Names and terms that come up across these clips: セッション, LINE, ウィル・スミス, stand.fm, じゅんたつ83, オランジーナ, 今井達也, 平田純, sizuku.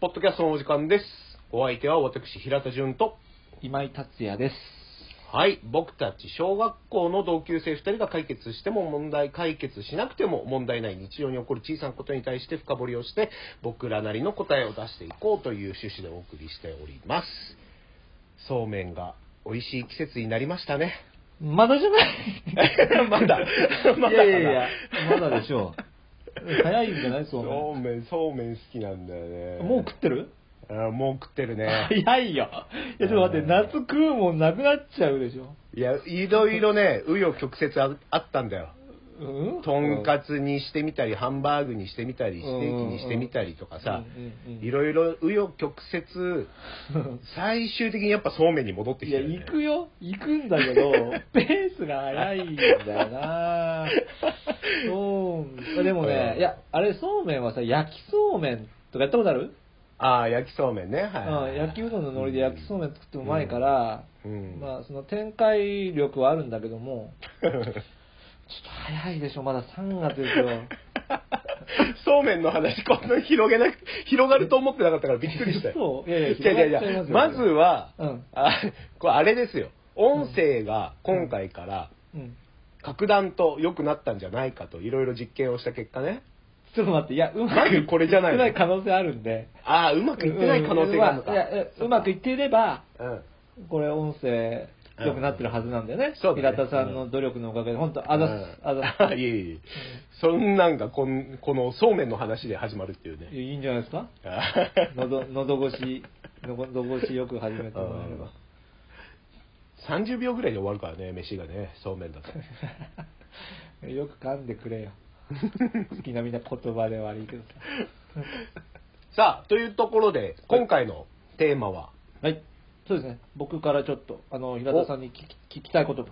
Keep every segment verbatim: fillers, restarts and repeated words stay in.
ポッドキャストのお時間です。お相手は私平田純と今井達也です。はい、僕たち小学校の同級生ふたりが解決しても問題、解決しなくても問題ない日常に起こる小さなことに対して深掘りをして、僕らなりの答えを出していこうという趣旨でお送りしております。そうめんが美味しい季節になりましたね。まだじゃないまだまだいやいやいやまだでしょう。早いんじゃない？そうめんそうめん好きなんだよね。もう食ってる？あ、もう食ってるね。早いよ。いやちょっと待って、夏食うもんなくなっちゃうでしょ。いやいろいろね紆余曲折 あ, あったんだよ、うん、とんかつにしてみたりハンバーグにしてみたりステーキにしてみたりとかさ、うんうん、いろいろ紆余曲折最終的にやっぱそうめんに戻ってきてる、ね、いや行くよ行くんだけどペースが早いんだよなそうでもね、うん、いやあれそうめんはさ焼きそうめんとかやったことある？ああ焼きそうめんね、はい、うん、焼きうどんの海苔で焼きそうめん作ってもうまいから、うんうん、まあその展開力はあるんだけどもちょっと早いでしょ、まださんがつですよそうめんの話こんなに広げなく広がると思ってなかったからびっくりしたよそういやいや広がっちゃいますよ。まずは、うん、あ, これあれですよ、音声が今回から格段と良くなったんじゃないかといろいろ実験をした結果ね。ちょっと待って、いやうまくいってない可能性あるんで、ああうまくいってない可能性があるのか、うん、いやいやうまくいっていれば、うん、これ音声良くなってるはずなんだよね。そうだね、平田さんの努力のおかげで本当あざあざいえいえ、そんなんがこの、このそうめんの話で始まるっていうね。いいんじゃないですかのど喉越し喉越しよく始めてもらえればさんじゅうびょうぐらいで終わるからね、飯がね、そうめんだとよく噛んでくれよ好きなみんな言葉で悪いけどさあというところで今回のテーマは、はい、はい、そうですね、僕からちょっとあの平田さんに 聞き、聞きたいことが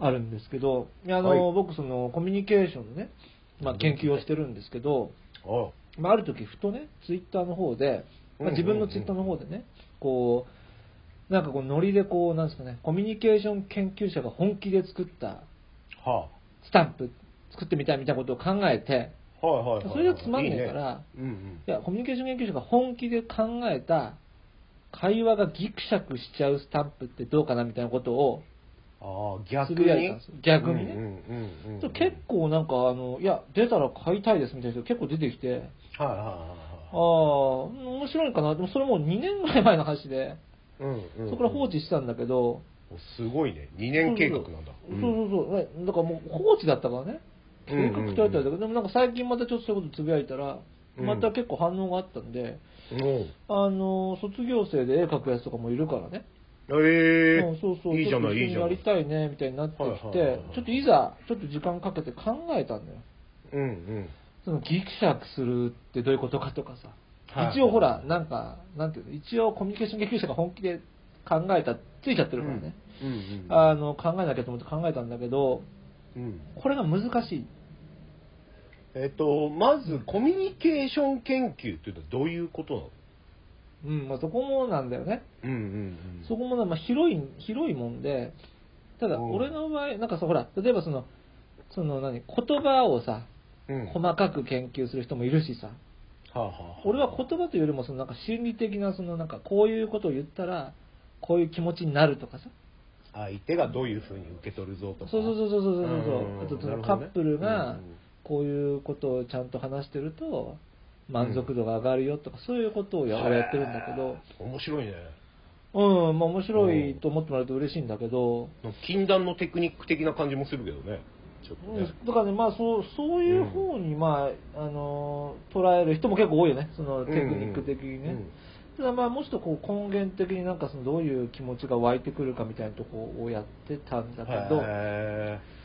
あるんですけど、はい、あの僕そのコミュニケーションの、ね、まあ、研究をしてるんですけど、あ、まあ、ある時ふとねツイッターの方で、まあ、自分のツイッターの方でね、うんうんうん、こうなんかこうノリでこうなんですかね、コミュニケーション研究者が本気で作ったスタンプ作ってみたいみたいなことを考えて、はいはいはいはい、それじゃつまんないからいい、ね、うんうん、いやコミュニケーション研究者が本気で考えた会話がギクシャクしちゃうスタンプってどうかなみたいなことを、あ、逆に逆にね、結構なんかあのいや出たら買いたいですみたいな人結構出てきて、はいはいはいはい、ああ面白いかな。でもそれもうにねんぐらい前の話で、うんうんうん、そこから放置してたんだけど、すごいねにねん計画なんだ。そうそうそう、うん、だからもう放置だったからね計画とやったりだけど、うんうんうん、でもなんか最近またちょっとそういうことつぶやいたらまた結構反応があったんで、うん、あの卒業生で絵描くやつとかもいるからね、えー、うん、そうそう、いいじゃない、いいじゃない、やりたいねみたいになってきて、はいはいはいはい、ちょっといざちょっと時間かけて考えたんだよ、うんうん、そのギクシャクするってどういうことかとかさ、はいはい、一応ほらなんかなんていうの、一応コミュニケーション研究者が本気で考えたついちゃってるからね、うんうんうん、あの考えなきゃと思って考えたんだけど、うん、これが難しい。えっと、まずコミュニケーション研究っていうのはどういうことなの？うん、まあ、そこもなんだよね、うんうんうん、そこも、まあ、広い広いもんで、ただ俺の場合なんかさ、ほら例えばそのその何言葉をさ、うん、細かく研究する人もいるしさ、はあはあ、俺は言葉というよりもそのなんか心理的な、そのなんかこういうことを言ったらこういう気持ちになるとかさ、相手がどういうふうに受け取るぞとか、そうそうそうそうそうそう、うん、あとそのカップルが、うん、こういうことをちゃんと話してると満足度が上がるよとか、うん、そういうことをやってるんだけど、面白いね、うん、まあ面白いと思ってもらうと嬉しいんだけど、うん、禁断のテクニック的な感じもするけどね、ちょっとね、うん、だからね、まあそう、そういう方に、まあ、あの捉える人も結構多いよね、そのテクニック的にね、うんうんうん、ただまあもうちょっとこう根源的になんかそのどういう気持ちが湧いてくるかみたいなとこをやってたんだけど、へー、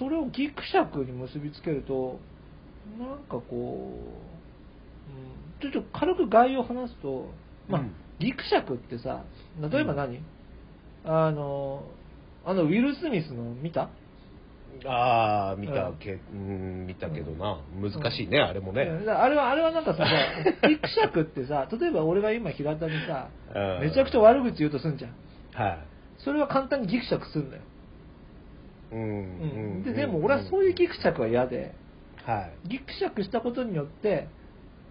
それをギクシャクに結びつけるとなんかこう、うん、ちょっと軽く概要を話すと、まあ、うん、ギクシャクってさ、例えば何、うん、あのあのウィル・スミスの見た？ああ見たけ、うん、見たけどな、うん、難しいね、うん、あれもね、あれはあれはなんかさギクシャクってさ、例えば俺が今平田にさ、うん、めちゃくちゃ悪口言うとすんじゃん、はい、それは簡単にギクシャクするんだよ。うんうん、で, でも俺はそういうギクシャクは嫌で、うん、はい、ギクシャクしたことによって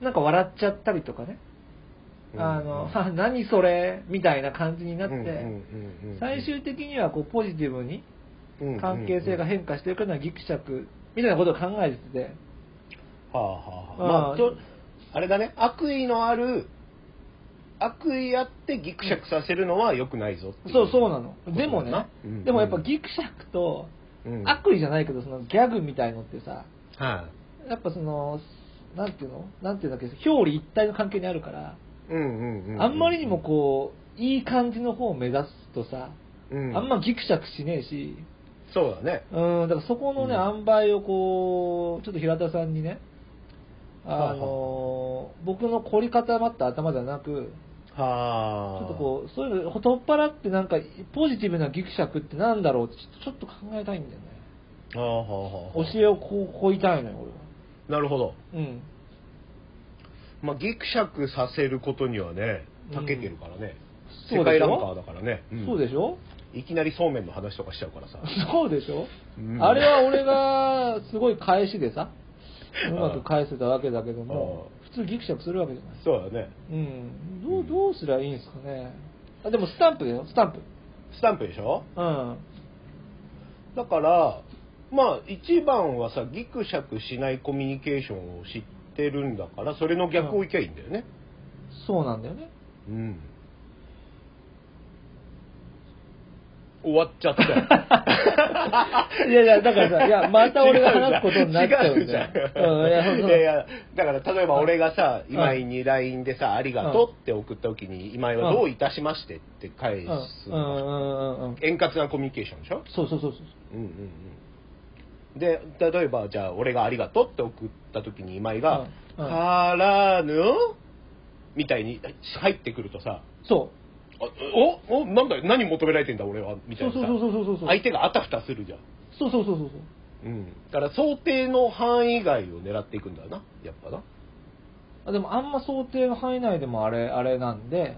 なんか笑っちゃったりとかね、あの、あ、何それみたいな感じになって、最終的にはこうポジティブに関係性が変化していくようなギクシャクみたいなことを考えてて、はあはあ、まあ、ちょあれだね、悪意のある悪意あってギクシャクさせるのは良くないぞっていう。そうそうなの。でもね、うんうん、でもやっぱギクシャクと悪意じゃないけど、そのギャグみたいのってさ、うん、やっぱそのなんていうの、なんていうんだっけ、表裏一体の関係にあるから、うんうんうんうん、あんまりにもこういい感じの方を目指すとさ、うん、あんまギクシャクしねえし、そうだね。うん、だからそこのね、うん、塩梅をこうちょっと平田さんにね、あのー、僕の凝り固まった頭じゃなく、はあ、ちょっとこうそういうの取っ払ってなんかポジティブなギクシャクってなんだろうってちょっと考えたいんだよね。はあはあはあ、教えをこうこう言いたいのよ俺は。なるほど。うん。まあギクシャクさせることにはね長けてるからね、うん。世界ランカーだからね。そうでしょ、うん。いきなりそうめんの話とかしちゃうからさ。そうでしょ。うん、あれは俺がすごい返しでさ、うまく返せたわけだけども。普通ギクシャクするわけじゃない。そうだね。うん。どうどうすりゃいいんですかね。あ、でもスタンプだよ、スタンプ。スタンプでしょ。うん。だからまあ一番はさ、ギクシャクしないコミュニケーションを知ってるんだから、それの逆をいけばいいんだよね。うん、そうなんだよね。うん。終わっちゃったよ。いやいや、だからさ、いや、また俺が話すことになっちゃうんじゃん。うん、いや、そうそう。いやいや、だから例えば俺がさ、今井に ライン でさ、ありがとうって送った時に、今井はどういたしましてって返すの。円滑なコミュニケーションでしょ？そうそうそうそう。うんうんうん。で、例えばじゃあ俺がありがとうって送った時に今井が、からぬみたいに入ってくるとさ、そう。おお、なんだ、何求められてんだ俺はみたいなさ、相手があたふたするじゃん。そうそうそうそうそう、うん、だから想定の範囲外を狙っていくんだよな、やっぱな。あ、でもあんま想定の範囲内でもあれあれなんで、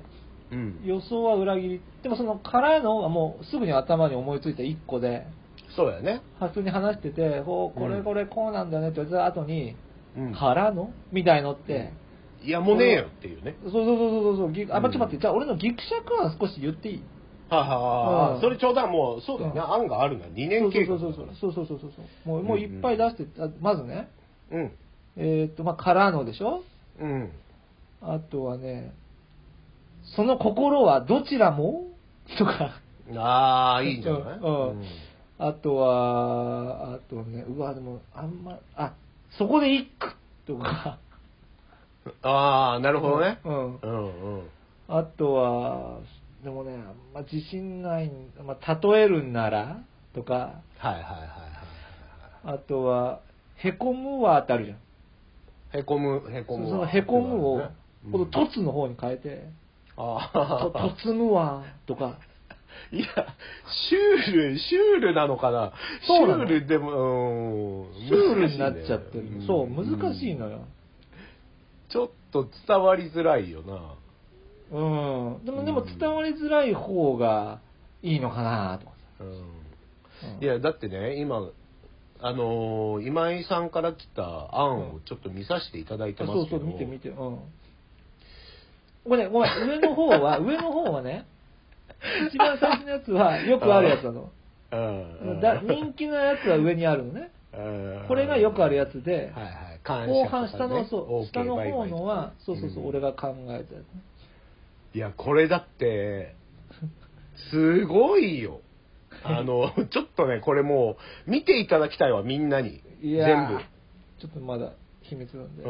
うん、予想は裏切り。でもそのからのがもうすぐに頭に思いついたいっこで、そうだよね、普通に話してて、こうこれこれこうなんだよねって言った後に、うん、からのみたいのって、うん、いやもうねえよっていうね。そうそうそうそうそう。あ、待って待って、じゃあ俺のギクシャクは少し言っていい？はあ、はあ、うん、それちょうどもうそうだよね、うん、案があるな、にねん経過。そうそうそうそうそうそうそう、もう、うんうん、もういっぱい出して、まずね、うん、えっ、ー、とまあからのでしょ、うん、あとはね、その心はどちらもとか。ああ、いいんじゃない？うん、うん、あとはあとね、うわでもあんま、あ、そこで一句とか。ああ、なるほどね。うんうんうん。あとはでもね、まあ、自信ない、まあ、例えるんならとか。はいはいはいはい。あとはへこむは当たるじゃん。へこむ、へこむ。そのへこむを、ね、このとつの方に変えて。ああ。とつむはとか。いや、シュール、シュールなのかな。そうなの。シュールでも、うん、シュールになっちゃってる。うん、そう、難しいのよ。うん、ちょっと伝わりづらいよな。うん。でも、でも伝わりづらい方がいいのかなとかさ、うんうん。いやだってね、今あのー、今井さんから来た案をちょっと見させていただいてますけど。うん、そうそう、見て見て。うん。ごめんごめん、上の方は上の方はね、一番最初のやつはよくあるやつなの。うん。だ、人気のやつは上にあるのね。これがよくあるやつで、はいはい、後半下の、ね、そう、OK、下の方のはそうそうそう、うん、俺が考えたやつ、ね、いやこれだってすごいよ。あのちょっとね、これもう見ていただきたいわ、みんなに。いや全部ちょっとまだ秘密なんで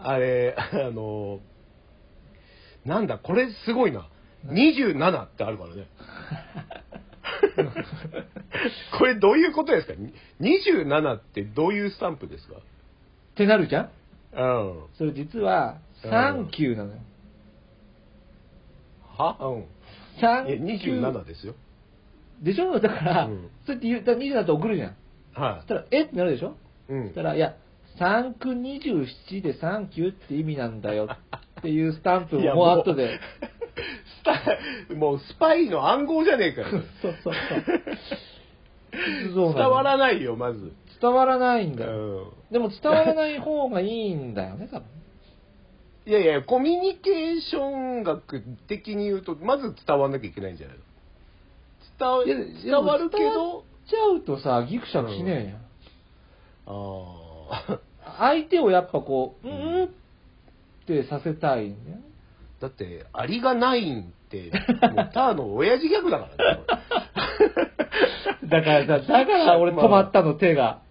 あれ、あのなんだこれすごいな、にじゅうななってあるからねこれどういうことですか？にじゅうななってどういうスタンプですかってなるじゃん。うん。それ実はサンキューなのよ。は？うん。サンキュー。にじゅうななですよ。でしょ？だから、うん、そうやって言ったらにじゅうななって送るじゃん。はい。そしたらえってなるでしょ？うん。そしたらいやサンクにじゅうななでサンキューって意味なんだよっていうスタンプももう後で。もうスパイの暗号じゃねえから。そうそうそう。伝わらないよ、まず。伝わらないんだよ。うん、でも伝わらない方がいいんだよね、多分。いいやいや、コミュニケーション学的に言うとまず伝わんなきゃいけないんじゃないの。伝わ、伝わるけど伝わっちゃうとさ、ギクシャクしねえや、あ相手をやっぱこう、うんってさせたいんだよ。だってアリがないんってもうターの親父ギャグだからねだからだから俺止まったの、まあ、手が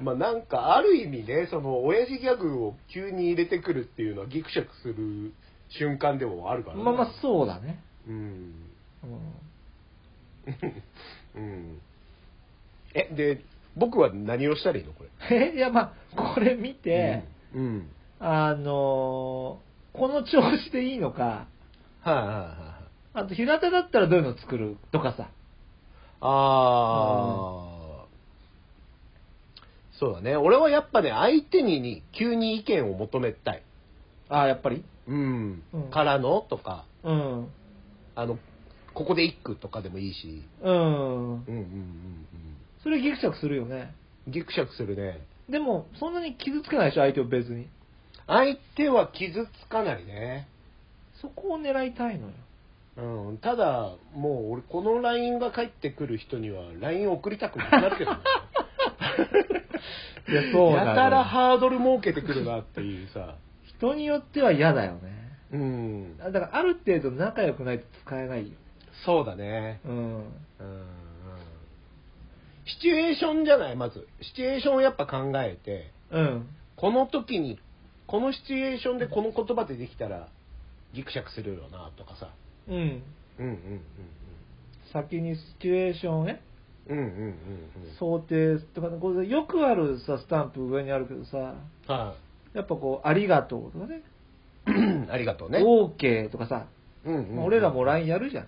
まあなんかある意味ね、その親父ギャグを急に入れてくるっていうのはギクシャクする瞬間でもあるからね。まあまあそうだね。うん。うん。うん、えで僕は何をしたらいいのこれ？えいやまあこれ見て、うんうん、あのー、この調子でいいのか。はいはいはい。あと平手だったらどういうの作るとかさ。ああ。うんそうだね、俺はやっぱね相手に急に意見を求めたい。ああやっぱり、うん、うん、からのとか、うん、あのここで一句とかでもいいし、うん、うんうんうんうん、それギクシャクするよね。ギクシャクするね。でもそんなに傷つけないでしょ相手を。別に相手は傷つかないね。そこを狙いたいのよ。うん、ただもう俺この ライン が返ってくる人には ライン 送りたくなくなるけどいや、そうなの。やたらハードル設けてくるなっていうさ人によっては嫌だよね。うんだからある程度仲良くないと使えないよ。そうだね。うん、うん、シチュエーションじゃない。まずシチュエーションをやっぱ考えて、うん、この時にこのシチュエーションでこの言葉でできたらギクシャクするよなとかさ、うん、うんうんうんうん先にシチュエーションねうんうんうんうん、想定とかよくあるさスタンプ上にあるけどさ、はい、やっぱこうありがとうとかねありがとうね OK とかさ、うんうんうんまあ、俺らも ライン やるじゃん、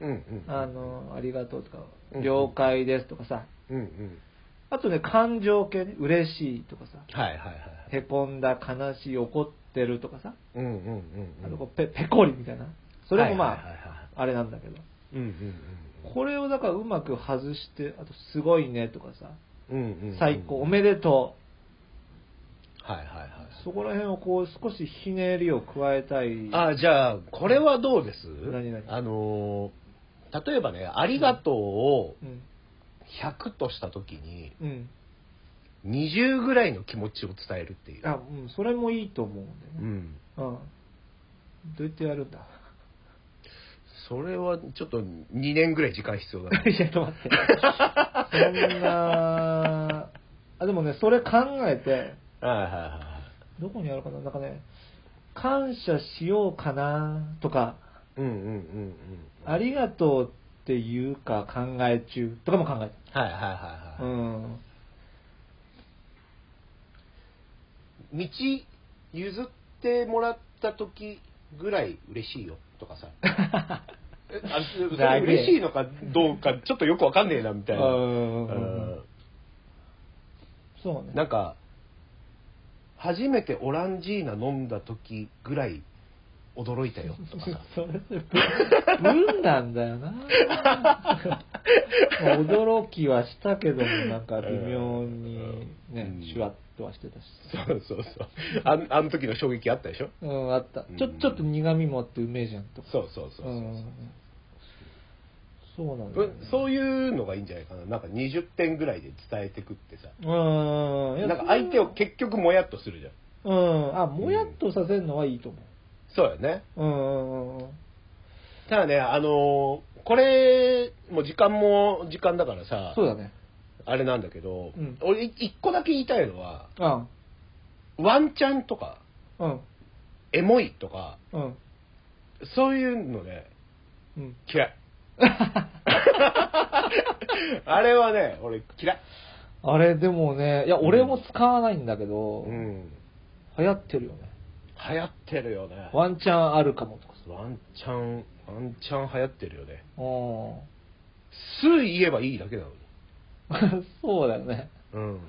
うんうん、あのありがとうとか、うんうん、了解ですとかさ、うんうん、あとね感情系ね嬉しいとかさ、はいはいはい、へこんだ悲しい怒ってるとかさ、うんうんうんうん、あとこう ペ, ペコリみたいなそれもまあ、はいはいはいはい、あれなんだけど、うんうんうんこれをだからうまく外してあとすごいねとかさ、うんうんうん、最高おめでとうはいはいはいそこら辺をこう少しひねりを加えたい。あじゃあこれはどうです。何何あの例えばねありがとうをひゃくとした時に、うんうん、にじゅうぐらいの気持ちを伝えるっていうあ、うん、それもいいと思うんだよね、うんうん、どうやってやるんだそれはちょっとにねんぐらい時間必要だね。いや、ちょっと待って。そんなあでもね、それ考えて、はいはいはい。どこにあるかな、なんかね、感謝しようかなとか、うんうんうんうん。ありがとうっていうか考え中とかも考えて。はいはいはいはい。うん。道譲ってもらった時ぐらい嬉しいよ。とかさあ嬉しいのかどうかちょっとよくわかんねえなみたいなうんそうねなんか初めてオランジーナ飲んだ時ぐらい驚いたよとかさそれ文なんだよな驚きはしたけどもなんか微妙にねシュワッとはしてたしそうそうそうあの、あの時の衝撃あったでしょうんあったちょ、うん、ちょっと苦みもあってうめえじゃんとかそうそうそうそう、うん、そうなんだよねそういうのがいいんじゃないかななんかにじゅってんぐらいで伝えてくってさうんなんか相手を結局もやっとするじゃんうんあもやっとさせるのはいいと思う、うんそうよねうんただねあのー、これもう時間も時間だからさそうだねあれなんだけど、うん、俺一個だけ言いたいのは、うん、ワンチャンとか、うん、エモいとか、うん、そういうのね、うん、嫌いあれはね俺嫌いあれでもねいや俺も使わないんだけど、うん、流行ってるよね流行ってるよねワンチャンあるかもとかワンチャンワンチャン流行ってるよねおす言えばいいだけなのにそうだよねうん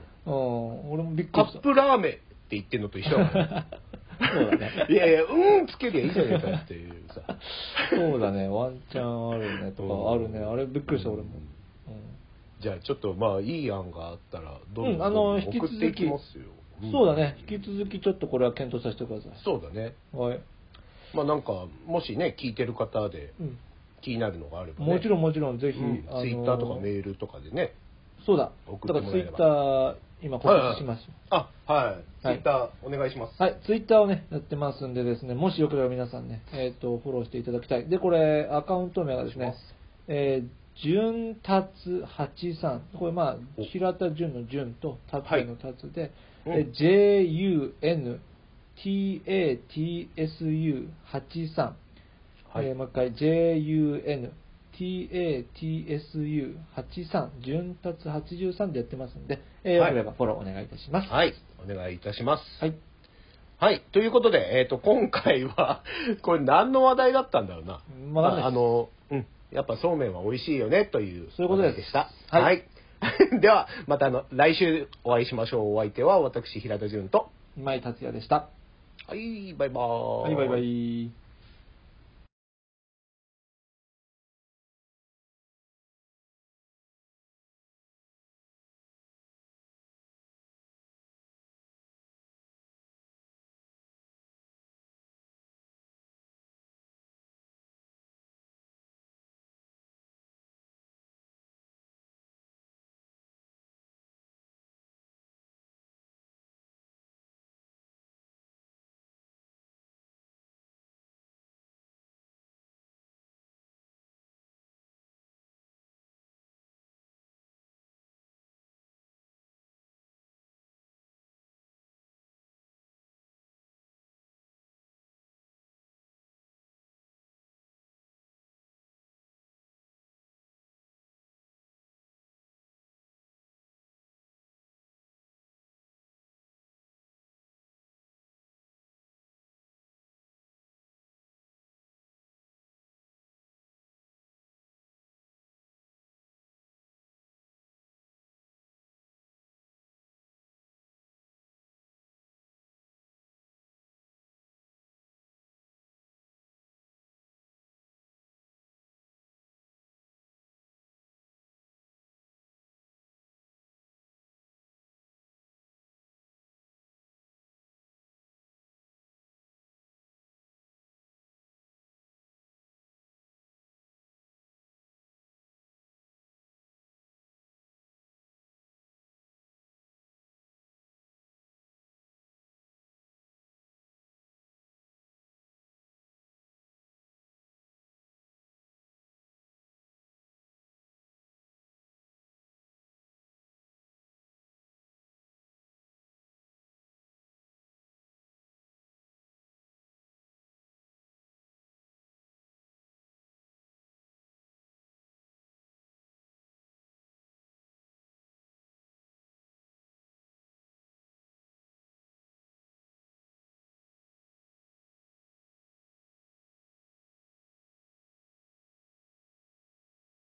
俺もびっくりしたカップラーメンって言ってんのと一緒だそうだねいやいやうんつけりゃいいじゃねえかっていうさそうだねワンチャンあるねとかあるねあれびっくりした俺も、うん、じゃあちょっとまあいい案があったらどんどん、うん、あの引き続き送っていきますようん、そうだね、引き続きちょっとこれは検討させてください。そうだね、はい。まあなんかもしね聞いてる方で気になるのがあれば、ね、うん、もちろんもちろんぜひ、うん、ツイッターとかメールとかでね。そうだ、だからツイッター今告知します、はいはい、あ、はい、はい、ツイッターお願いします。はい、ツイッターをねやってますんでですね、もしよければ皆さんね、えー、とフォローしていただきたい。でこれアカウント名がですね、えー、じゅんたつはちじゅうさん、これまあ平田じゅんのじゅんとたつのたつで、はい、うん、ジェイユーエヌティーエーティーエスユーはちじゅうさん、はい、えー、もう一回 ジェイユーエヌティーエーティーエスユーはちじゅうさん じゅんたつはちじゅうさんでやってますんで、えー、はい、よければフォローお願いいたします。はい、お願いいたします。はい、はい、ということで、えっと、今回はこれ何の話題だったんだろうな。まあ、あ, あの、うん、やっぱそうめんは美味しいよねというそういうことでした。はい。はい、ではまたあの来週お会いしましょう。お相手は私平田じゅんと今井達也でした。はい、バイバーイ。はい、バイバイ。